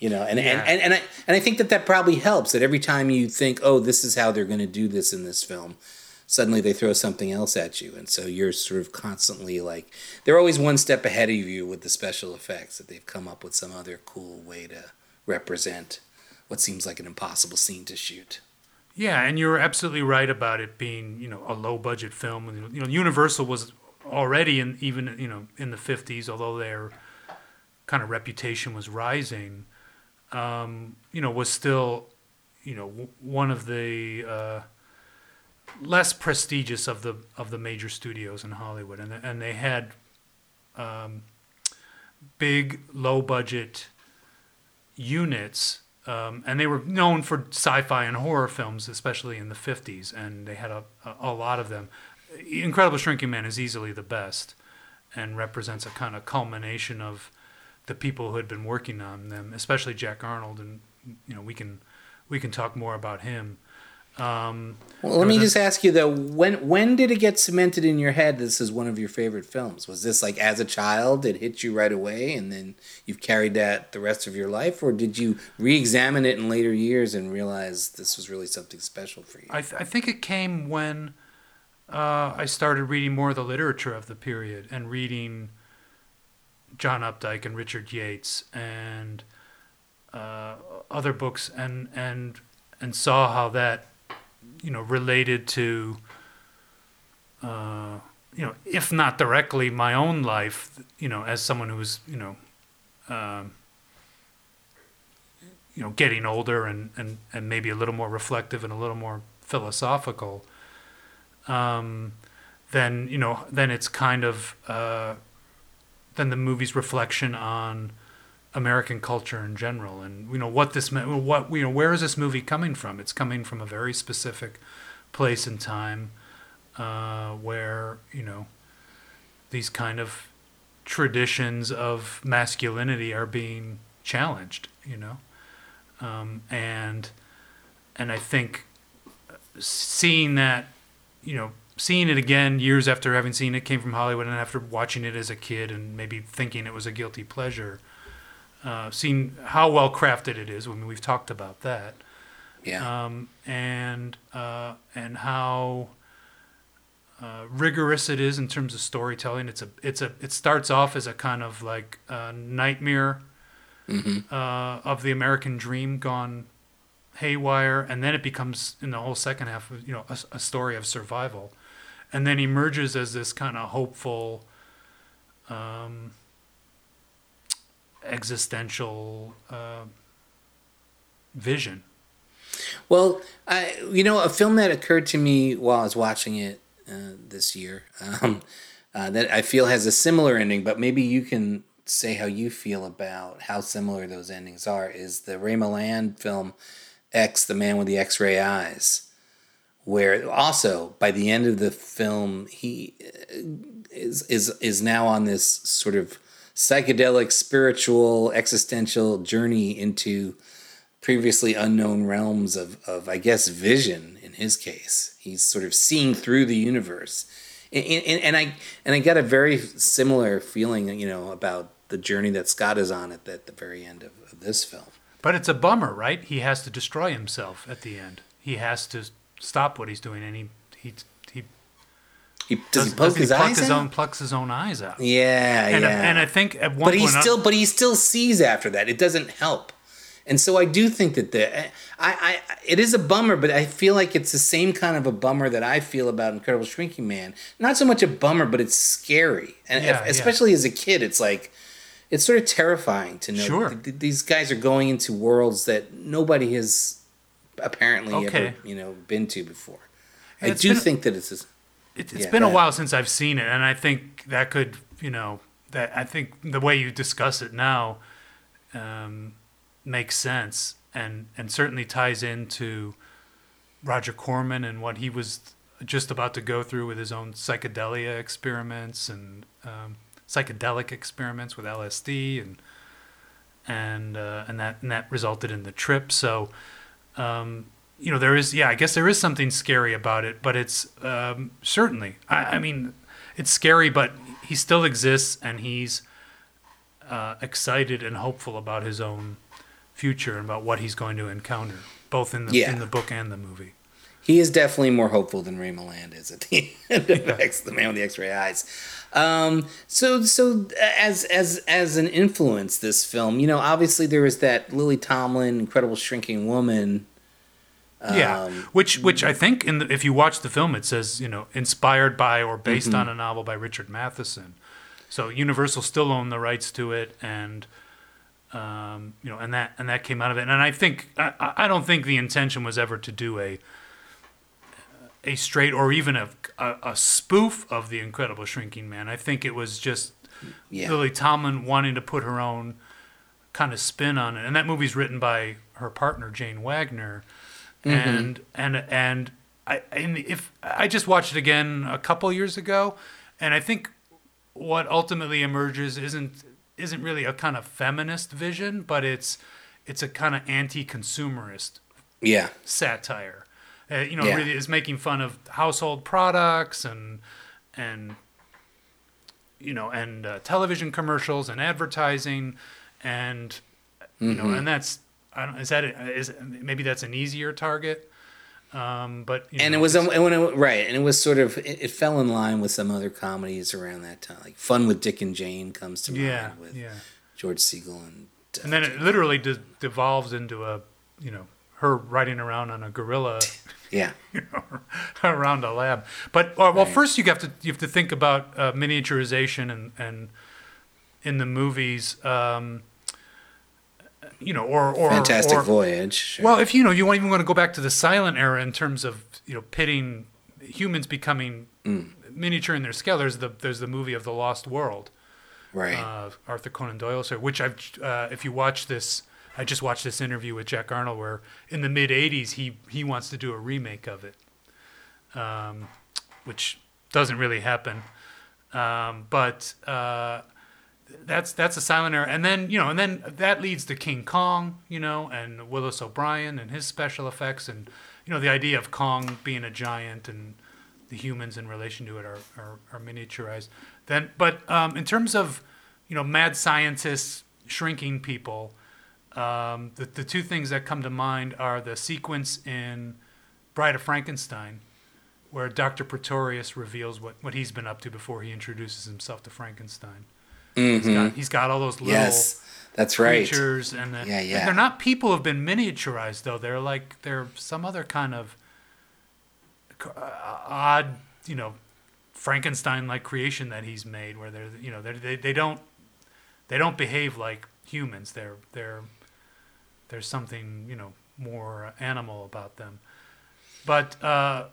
you know, and, yeah. and, and, and I and I think that that probably helps, that every time you think, oh, this is how they're going to do this in this film, suddenly they throw something else at you. And so you're sort of constantly like, they're always one step ahead of you with the special effects, that they've come up with some other cool way to represent what seems like an impossible scene to shoot. Yeah, and you're absolutely right about it being, you know, a low budget film. You know, Universal was already in, even, you know, in the fifties, although their kind of reputation was rising, um, you know, was still, you know, w- one of the, uh, less prestigious of the of the major studios in Hollywood, and and they had um, big low budget units, um, and they were known for sci-fi and horror films, especially in the fifties, and they had a a lot of them. Incredible Shrinking Man is easily the best, and represents a kind of culmination of the people who had been working on them, especially Jack Arnold, and you know we can we can talk more about him. Um, well, let me a, just ask you though, when when did it get cemented in your head this is one of your favorite films? Was this like as a child, it hit you right away and then you've carried that the rest of your life? Or did you re-examine it in later years and realize this was really something special for you? I, th- I think it came when uh, I started reading more of the literature of the period and reading John Updike and Richard Yates and uh, other books and, and and saw how that you know, related to, uh, you know, if not directly my own life, you know, as someone who was, you know, um, you know, getting older and, and, and maybe a little more reflective and a little more philosophical, um, then, you know, then it's kind of, uh, then the movie's reflection on American culture in general, and you know what this what you know where is this movie coming from? It's coming from a very specific place and time, uh, where you know these kind of traditions of masculinity are being challenged. You know, um, and and I think seeing that, you know, seeing it again years after having seen It Came from Hollywood and after watching it as a kid and maybe thinking it was a guilty pleasure. Uh, seen how well crafted it is. I mean, we've talked about that. Yeah. Um, and uh, and how uh, rigorous it is in terms of storytelling. It's a it's a it starts off as a kind of like a nightmare mm-hmm. uh, of the American dream gone haywire, and then it becomes in the whole second half, you know, a, a story of survival, and then emerges as this kind of hopeful. Um, existential uh, vision. Well, I you know, a film that occurred to me while I was watching it uh, this year um, uh, that I feel has a similar ending, but maybe you can say how you feel about how similar those endings are, is the Ray Milland film X, The Man with the X-Ray Eyes, where also by the end of the film, he is is is now on this sort of psychedelic, spiritual, existential journey into previously unknown realms of, of, I guess, vision in his case. He's sort of seeing through the universe. And, and, and I and I got a very similar feeling, you know, about the journey that Scott is on at the, at the very end of, of this film. But it's a bummer, right? He has to destroy himself at the end. He has to stop what he's doing, and he... he He, does, does he poke does he his pluck eyes his own, plucks his own eyes out. Yeah, and yeah. I, and I think at one but he point... Still, I, but he still sees after that. It doesn't help. And so I do think that the, I, I, it is a bummer, but I feel like it's the same kind of a bummer that I feel about Incredible Shrinking Man. Not so much a bummer, but it's scary. And yeah, if, especially yeah. as a kid, it's like... It's sort of terrifying to know sure. that these guys are going into worlds that nobody has apparently okay. ever you know, been to before. Yeah, I do think a, that it's... A, It, it's yeah, been a while since I've seen it, and I think that could, you know, that I think the way you discuss it now um, makes sense, and, and certainly ties into Roger Corman and what he was just about to go through with his own psychedelia experiments and um, psychedelic experiments with L S D, and and uh, and that and that resulted in the trip. So, um, you know, there is, yeah, I guess there is something scary about it, but it's um, certainly, I, I mean, it's scary, but he still exists, and he's uh, excited and hopeful about his own future and about what he's going to encounter, both in the yeah. in the book and the movie. He is definitely more hopeful than Ray Milland is at the end of yeah. X, The Man with the X-Ray Eyes. Um, so, so as as as an influence, this film, you know, obviously there was that Lily Tomlin, Incredible Shrinking Woman. Um, yeah, which which I think, in the, if you watch the film, it says, you know, inspired by or based mm-hmm. on a novel by Richard Matheson. So Universal still owned the rights to it, and um, you know, and that and that came out of it. And I think I, I don't think the intention was ever to do a. a straight or even a, a a spoof of The Incredible Shrinking Man. I think it was just yeah. Lily Tomlin wanting to put her own kind of spin on it. And that movie's written by her partner Jane Wagner. Mm-hmm. And and and I and if I just watched it again a couple years ago, and I think what ultimately emerges isn't isn't really a kind of feminist vision, but it's it's a kind of anti-consumerist yeah. satire. Uh, you know, yeah. really is making fun of household products and and you know and uh, television commercials and advertising and mm-hmm. you know and that's I don't is that a, is maybe that's an easier target, um, but you and know, it was and when it, right and it was sort of it, it fell in line with some other comedies around that time, like Fun with Dick and Jane comes to mind yeah, with yeah. George Siegel and uh, and then it literally de- devolves into a you know. her riding around on a gorilla, yeah, you know, around a lab. But well, right. first you have to you have to think about uh, miniaturization and, and in the movies, um, you know, or or Fantastic or, Voyage. Sure. Well, if you know, you won't even want to go back to the silent era in terms of you know pitting humans becoming mm. miniature in their scale. There's the there's the movie of The Lost World, right? Uh, Arthur Conan Doyle, so which I've uh, if you watch this. I just watched this interview with Jack Arnold where in the mid-eighties he, he wants to do a remake of it, um, which doesn't really happen. Um, but uh, that's that's a silent era. And then, you know, and then that leads to King Kong, you know, and Willis O'Brien and his special effects. And, you know, the idea of Kong being a giant and the humans in relation to it are, are, are miniaturized. Then, but um, in terms of, you know, mad scientists shrinking people, Um, the, the two things that come to mind are the sequence in Bride of Frankenstein where Doctor Pretorius reveals what, what he's been up to before he introduces himself to Frankenstein. Mm-hmm. He's got, he's got all those little yes, that's right. creatures. And the, yeah, yeah. Like they're not people who have been miniaturized, though. They're like they're some other kind of odd, you know, Frankenstein-like creation that he's made where they're, you know, they're, they, they don't they don't behave like humans. They're they're there's something you know more animal about them, but uh,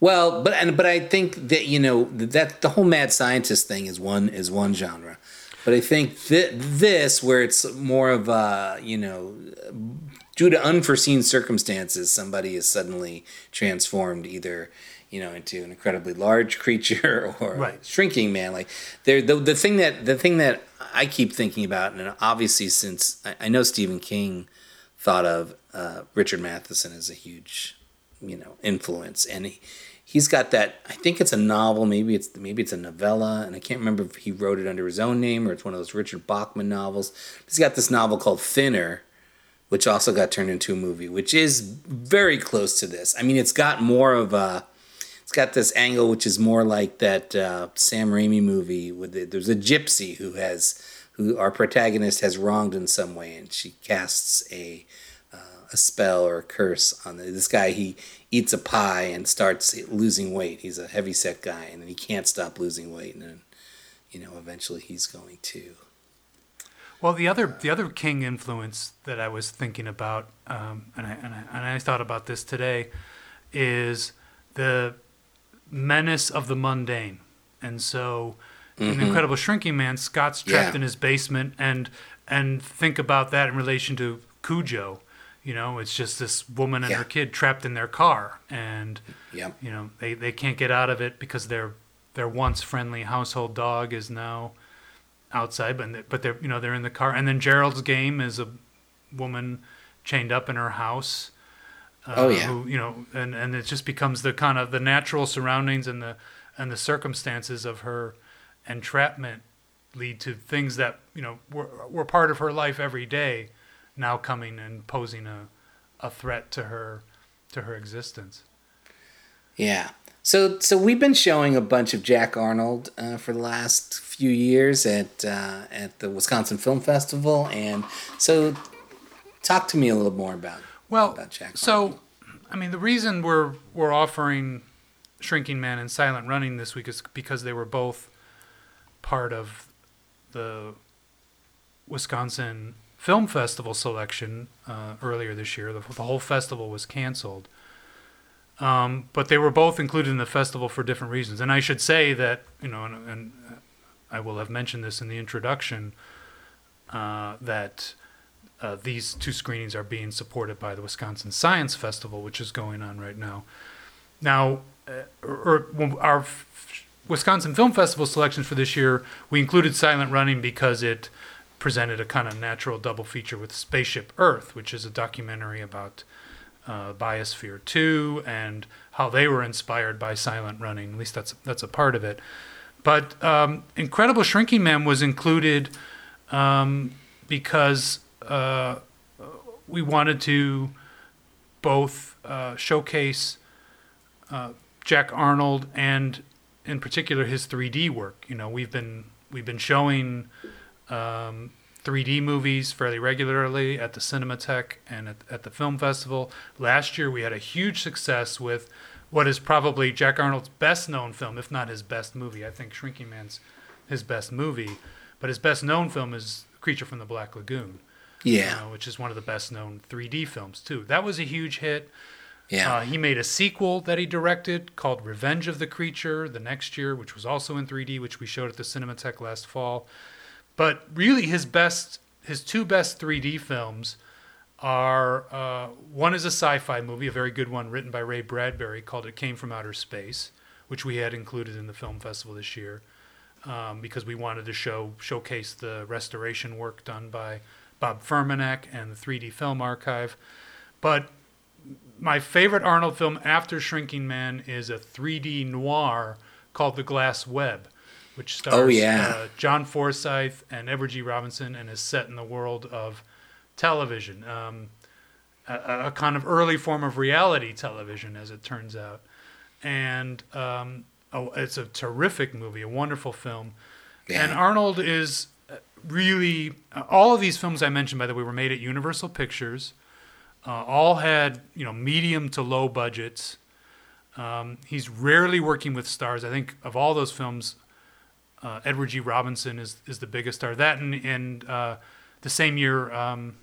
well, but and but I think that you know that the whole mad scientist thing is one is one genre, but I think th- this where it's more of a you know due to unforeseen circumstances somebody is suddenly transformed either you know into an incredibly large creature or right. a shrinking man. Like there the the thing that the thing that I keep thinking about, and obviously since I know Stephen King thought of uh, Richard Matheson as a huge, you know, influence, and he, he's got that. I think it's a novel, maybe it's maybe it's a novella, and I can't remember if he wrote it under his own name or it's one of those Richard Bachman novels. He's got this novel called Thinner, which also got turned into a movie, which is very close to this. I mean, it's got more of a. Got this angle which is more like that uh, Sam Raimi movie with the, there's a gypsy who has who our protagonist has wronged in some way, and she casts a uh, a spell or a curse on the, this guy. He eats a pie and starts losing weight. He's a heavy set guy, and then he can't stop losing weight, and then, you know eventually he's going to. Well, the other the other King influence that I was thinking about, um, and I, and I and I thought about this today, is the menace of the mundane. And so mm-hmm. in The Incredible Shrinking Man, Scott's trapped yeah. in his basement, and and think about that in relation to Cujo. You know, it's just this woman and yeah. her kid trapped in their car, and yeah. you know they, they can't get out of it because their their once friendly household dog is now outside, but they, but they're you know they're in the car. And then Gerald's game is a woman chained up in her house. Uh, oh yeah, who, you know, and, and it just becomes the kind of the natural surroundings and the and the circumstances of her entrapment lead to things that you know were were part of her life every day, now coming and posing a, a threat to her, to her existence. Yeah. So, so we've been showing a bunch of Jack Arnold uh, for the last few years at uh, at the Wisconsin Film Festival, and so talk to me a little more about well, about Jack Arnold. So, I mean, the reason we're we're offering Shrinking Man and Silent Running this week is because they were both part of the Wisconsin Film Festival selection uh, earlier this year. The, the whole festival was canceled. Um, but they were both included in the festival for different reasons. And I should say that, you know, and, and I will have mentioned this in the introduction, uh, that uh, these two screenings are being supported by the Wisconsin Science Festival, which is going on right now. Now, uh, or, or our f- Wisconsin Film Festival selections for this year, we included Silent Running because it presented a kind of natural double feature with Spaceship Earth, which is a documentary about uh, Biosphere two and how they were inspired by Silent Running. At least that's that's a part of it. But um, Incredible Shrinking Man was included um, because uh, we wanted to both uh, showcase uh, Jack Arnold and, in particular, his three D work. You know, we've been we've been showing Um, three D movies fairly regularly at the Cinematheque and at, at the film festival. Last year, we had a huge success with what is probably Jack Arnold's best-known film, if not his best movie. I think Shrinking Man's his best movie, but his best-known film is Creature from the Black Lagoon, yeah, you know, which is one of the best-known three D films, too. That was a huge hit. Yeah, uh, he made a sequel that he directed called Revenge of the Creature the next year, which was also in three D, which we showed at the Cinematheque last fall. But really, his best, his two best three D films are, uh, one is a sci-fi movie, a very good one written by Ray Bradbury called It Came from Outer Space, which we had included in the film festival this year um, because we wanted to show showcase the restoration work done by Bob Furmanek and the three D Film Archive. But my favorite Arnold film after Shrinking Man is a three D noir called The Glass Web, which stars oh, yeah. uh, John Forsythe and Edward G. Robinson and is set in the world of television, um, a, a kind of early form of reality television, as it turns out. And um, oh, it's a terrific movie, a wonderful film. Yeah. And Arnold is really... All of these films I mentioned, by the way, were made at Universal Pictures. Uh, all had you know medium to low budgets. Um, he's rarely working with stars. I think of all those films... Uh, Edward G. Robinson is, is the biggest star. That and, and uh, the same year um,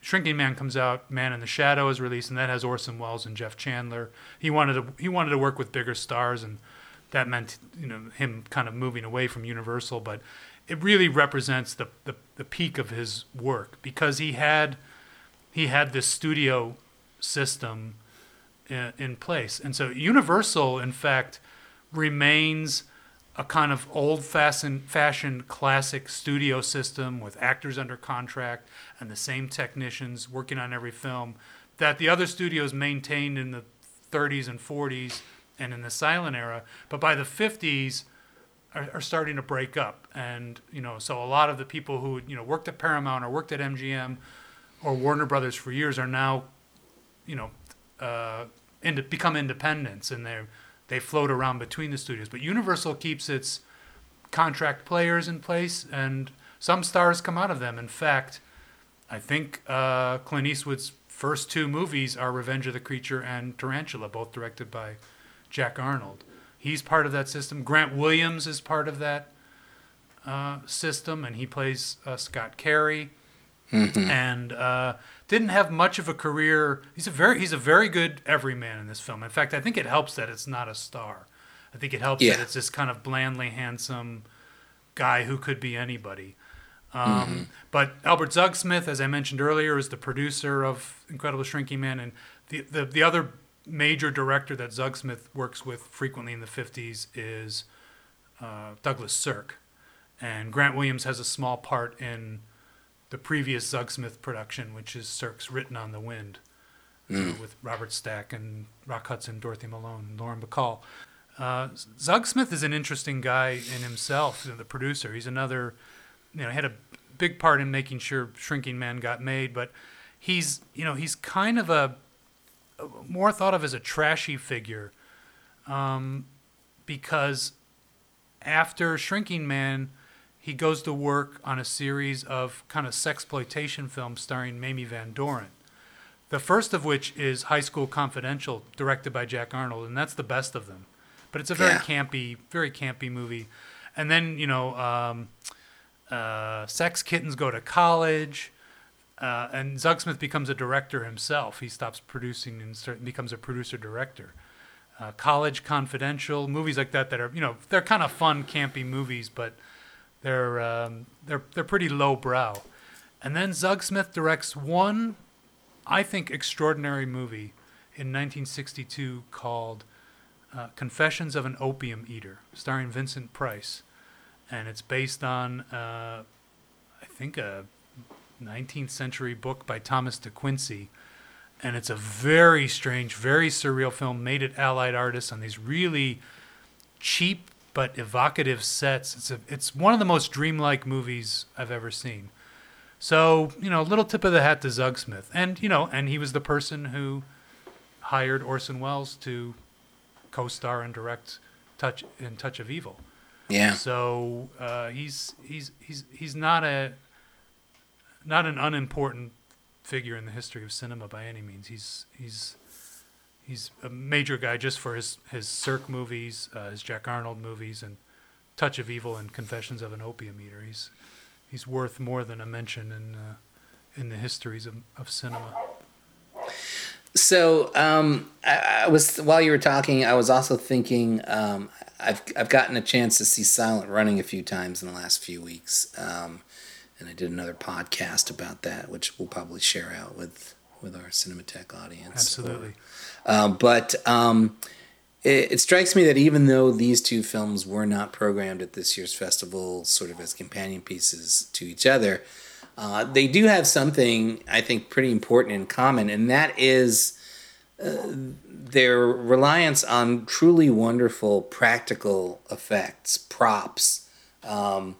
Shrinking Man comes out, Man in the Shadow is released, and that has Orson Welles and Jeff Chandler. He wanted to he wanted to work with bigger stars, and that meant you know him kind of moving away from Universal. But it really represents the the, the peak of his work because he had he had this studio system in, in place, and so Universal, in fact, remains a kind of old-fashioned classic studio system with actors under contract and the same technicians working on every film that the other studios maintained in the thirties and forties and in the silent era, but by the fifties are, are starting to break up. And, you know, so a lot of the people who, you know, worked at Paramount or worked at M G M or Warner Brothers for years are now, you know, uh, into, become independents, and they're They float around between the studios. But Universal keeps its contract players in place, and some stars come out of them. In fact, I think uh, Clint Eastwood's first two movies are Revenge of the Creature and Tarantula, both directed by Jack Arnold. He's part of that system. Grant Williams is part of that uh, system, and he plays uh, Scott Carey. Mm-hmm. And uh, didn't have much of a career. He's a very he's a very good everyman in this film. In fact, I think it helps that it's not a star. I think it helps yeah. that it's this kind of blandly handsome guy who could be anybody. Um, mm-hmm. But Albert Zugsmith, as I mentioned earlier, is the producer of Incredible Shrinking Man, and the, the, the other major director that Zugsmith works with frequently in the fifties is uh, Douglas Sirk. And Grant Williams has a small part in the previous Zugsmith production, which is Sirk's Written on the Wind, mm. uh, with Robert Stack and Rock Hudson, Dorothy Malone, and Lauren Bacall. Uh, Zugsmith is an interesting guy in himself, you know, the producer. He's another, you know, had a big part in making sure Shrinking Man got made, but he's, you know, he's kind of a, more thought of as a trashy figure, um, because after Shrinking Man, he goes to work on a series of kind of sexploitation films starring Mamie Van Doren. The first of which is High School Confidential, directed by Jack Arnold, and that's the best of them. But it's a very yeah. campy, very campy movie. And then, you know, um, uh, Sex Kittens Go to College, uh, and Zugsmith becomes a director himself. He stops producing and start, becomes a producer-director. Uh, College Confidential, movies like that that are, you know, they're kind of fun, campy movies, but... They're um, they're they're pretty lowbrow, and then Zugsmith directs one, I think, extraordinary movie in nineteen sixty-two called uh, "Confessions of an Opium Eater," starring Vincent Price, and it's based on uh, I think a nineteenth century book by Thomas de Quincey, and it's a very strange, very surreal film made at Allied Artists on these really cheap but evocative sets. It's a, it's one of the most dreamlike movies I've ever seen. So, you know, little tip of the hat to Zugsmith. And, you know, and he was the person who hired Orson Welles to co-star and direct Touch in Touch of Evil. Yeah. So uh, he's he's he's he's not a not an unimportant figure in the history of cinema by any means. He's he's He's a major guy just for his, his Sirk movies, uh, his Jack Arnold movies, and Touch of Evil and Confessions of an Opium Eater. He's he's worth more than a mention in uh, in the histories of, of cinema. So um, I, I was while you were talking, I was also thinking um, I've I've gotten a chance to see Silent Running a few times in the last few weeks, um, and I did another podcast about that, which we'll probably share out with. with our Cinematech audience. Absolutely. Uh, but um, it, it strikes me that even though these two films were not programmed at this year's festival sort of as companion pieces to each other, uh, they do have something, I think, pretty important in common, and that is uh, their reliance on truly wonderful practical effects, props. Um,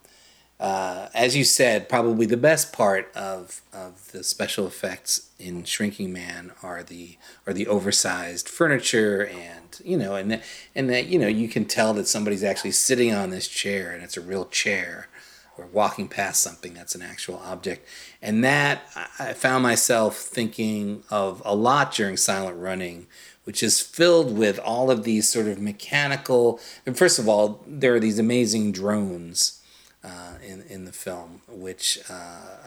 Uh, as you said, probably the best part of of the special effects in Shrinking Man are the are the oversized furniture, and you know, and that, and that you know you can tell that somebody's actually sitting on this chair and it's a real chair, or walking past something that's an actual object. And that I found myself thinking of a lot during Silent Running, which is filled with all of these sort of mechanical. And first of all, there are these amazing drones. Uh, in in the film, which uh,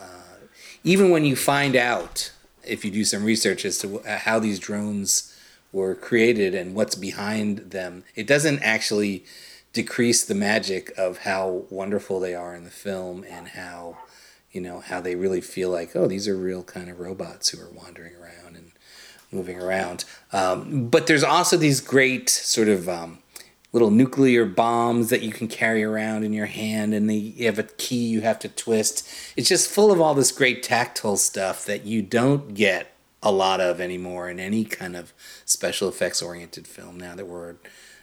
uh, even when you find out, if you do some research as to how these drones were created and what's behind them, it doesn't actually decrease the magic of how wonderful they are in the film, and how, you know, how they really feel like, oh, these are real kind of robots who are wandering around and moving around. Um, but there's also these great sort of um, little nuclear bombs that you can carry around in your hand, and they, you have a key you have to twist. It's just full of all this great tactile stuff that you don't get a lot of anymore in any kind of special effects oriented film now that we're,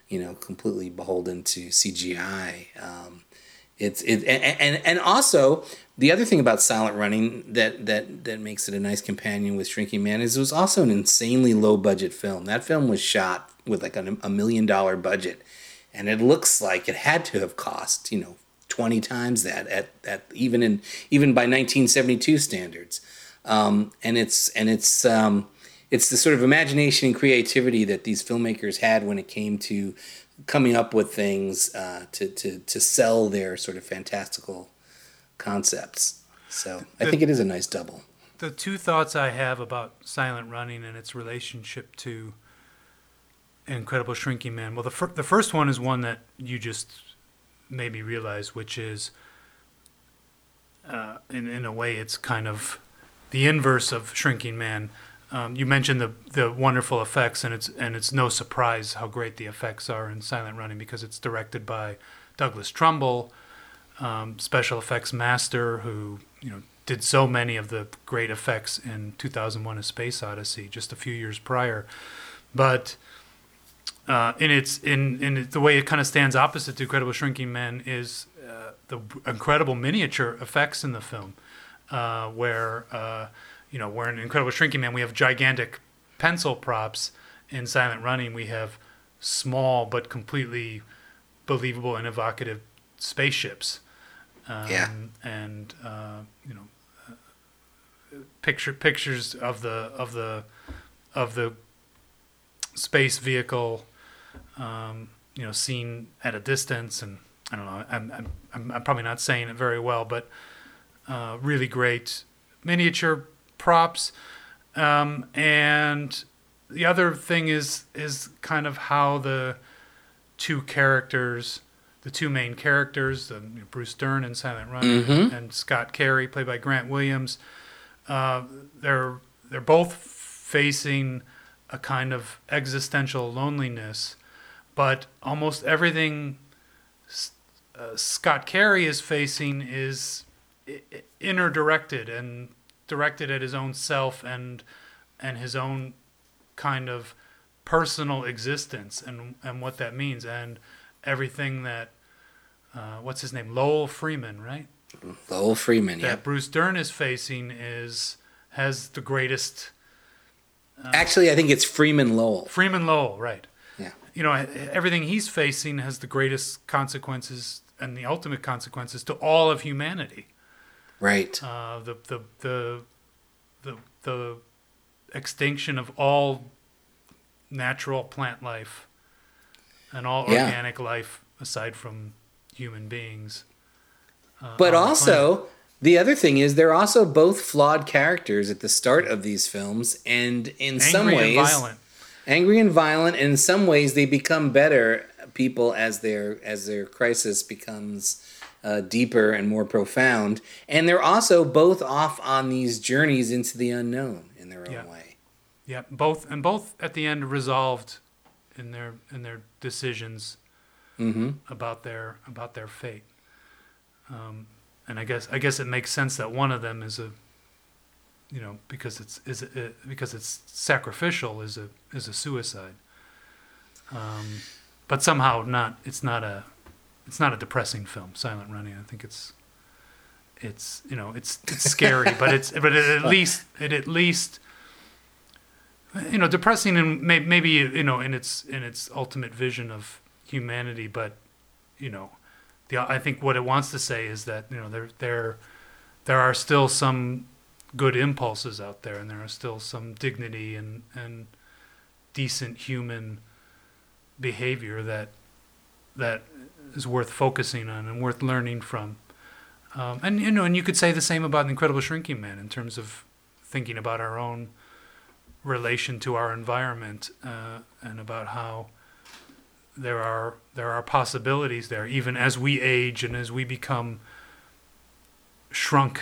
you know, completely beholden to C G I. Um, it's it and, and and also the other thing about Silent Running that that that makes it a nice companion with Shrinking Man is it was also an insanely low budget film. That film was shot with like a, a million dollar budget. And it looks like it had to have cost, you know, twenty times that at, at even in even by nineteen seventy-two standards. Um, and it's and it's um, it's the sort of imagination and creativity that these filmmakers had when it came to coming up with things uh, to to to sell their sort of fantastical concepts. So the, I think it is a nice double. The two thoughts I have about Silent Running and its relationship to Incredible Shrinking Man. Well, the fir- the first one is one that you just made me realize, which is uh, in in a way, it's kind of the inverse of Shrinking Man. Um, you mentioned the the wonderful effects, and it's and it's no surprise how great the effects are in Silent Running because it's directed by Douglas Trumbull, um, special effects master who you know did so many of the great effects in two thousand one: A Space Odyssey, just a few years prior. But uh, in its in in the way it kind of stands opposite to Incredible Shrinking Man is uh, the incredible miniature effects in the film, uh, where. Uh, You know, we're in Incredible Shrinking Man. We have gigantic pencil props. In Silent Running, we have small but completely believable and evocative spaceships. Um, yeah. And uh, you know, uh, picture pictures of the of the of the space vehicle. Um, you know, seen at a distance, and I don't know. I'm I'm I'm, I'm probably not saying it very well, but uh, really great miniature props, um, and the other thing is is kind of how the two characters, the two main characters, the, you know, Bruce Dern in Silent Running mm-hmm. and, and Scott Carey, played by Grant Williams, uh, they're they're both facing a kind of existential loneliness, but almost everything uh, Scott Carey is facing is inner directed and directed at his own self and and his own kind of personal existence and and what that means, and everything that uh, what's his name Lowell Freeman right Lowell Freeman that yeah Bruce Dern is facing is has the greatest uh, actually I think it's Freeman Lowell Freeman Lowell right yeah you know everything he's facing has the greatest consequences and the ultimate consequences to all of humanity. Right. Uh, the, the the the the extinction of all natural plant life and all yeah. organic life aside from human beings. Uh, but also, the, the other thing is they're also both flawed characters at the start of these films, and in angry some ways, and violent. angry and violent. And in some ways, they become better people as their as their crisis becomes. Uh, deeper and more profound, and they're also both off on these journeys into the unknown in their own yeah. way. Yeah, both and both at the end resolved in their in their decisions mm-hmm. about their about their fate. Um, and I guess I guess it makes sense that one of them is a, you know, because it's is it, because it's sacrificial is a is a suicide. Um, but somehow not it's not a. It's not a depressing film, Silent Running. I think it's, it's you know, it's it's scary, but it's but it at least it at least, you know, depressing and may, maybe you know in its in its ultimate vision of humanity, but, you know, the I think what it wants to say is that you know there there, there are still some good impulses out there, and there are still some dignity and and decent human behavior that that. is worth focusing on and worth learning from, um, and you know, and you could say the same about *The Incredible Shrinking Man* in terms of thinking about our own relation to our environment uh, and about how there are there are possibilities there, even as we age and as we become shrunk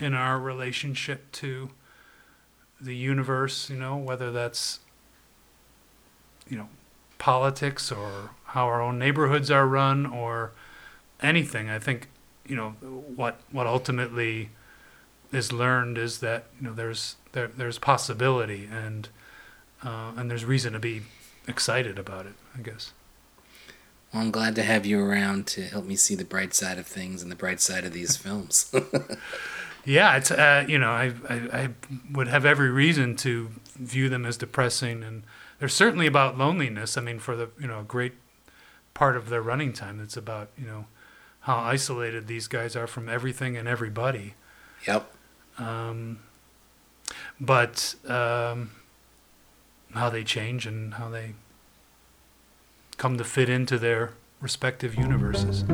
in our relationship to the universe. You know, whether that's you know politics or how our own neighborhoods are run or anything. I think, you know, what what ultimately is learned is that, you know, there's there there's possibility and uh, and there's reason to be excited about it, I guess. Well, I'm glad to have you around to help me see the bright side of things and the bright side of these films. yeah, it's uh, you know, I, I I would have every reason to view them as depressing, and they're certainly about loneliness. I mean, for the, you know, a great part of their running time, it's about, you know, how isolated these guys are from everything and everybody. Yep. Um, but um, how they change and how they come to fit into their respective universes.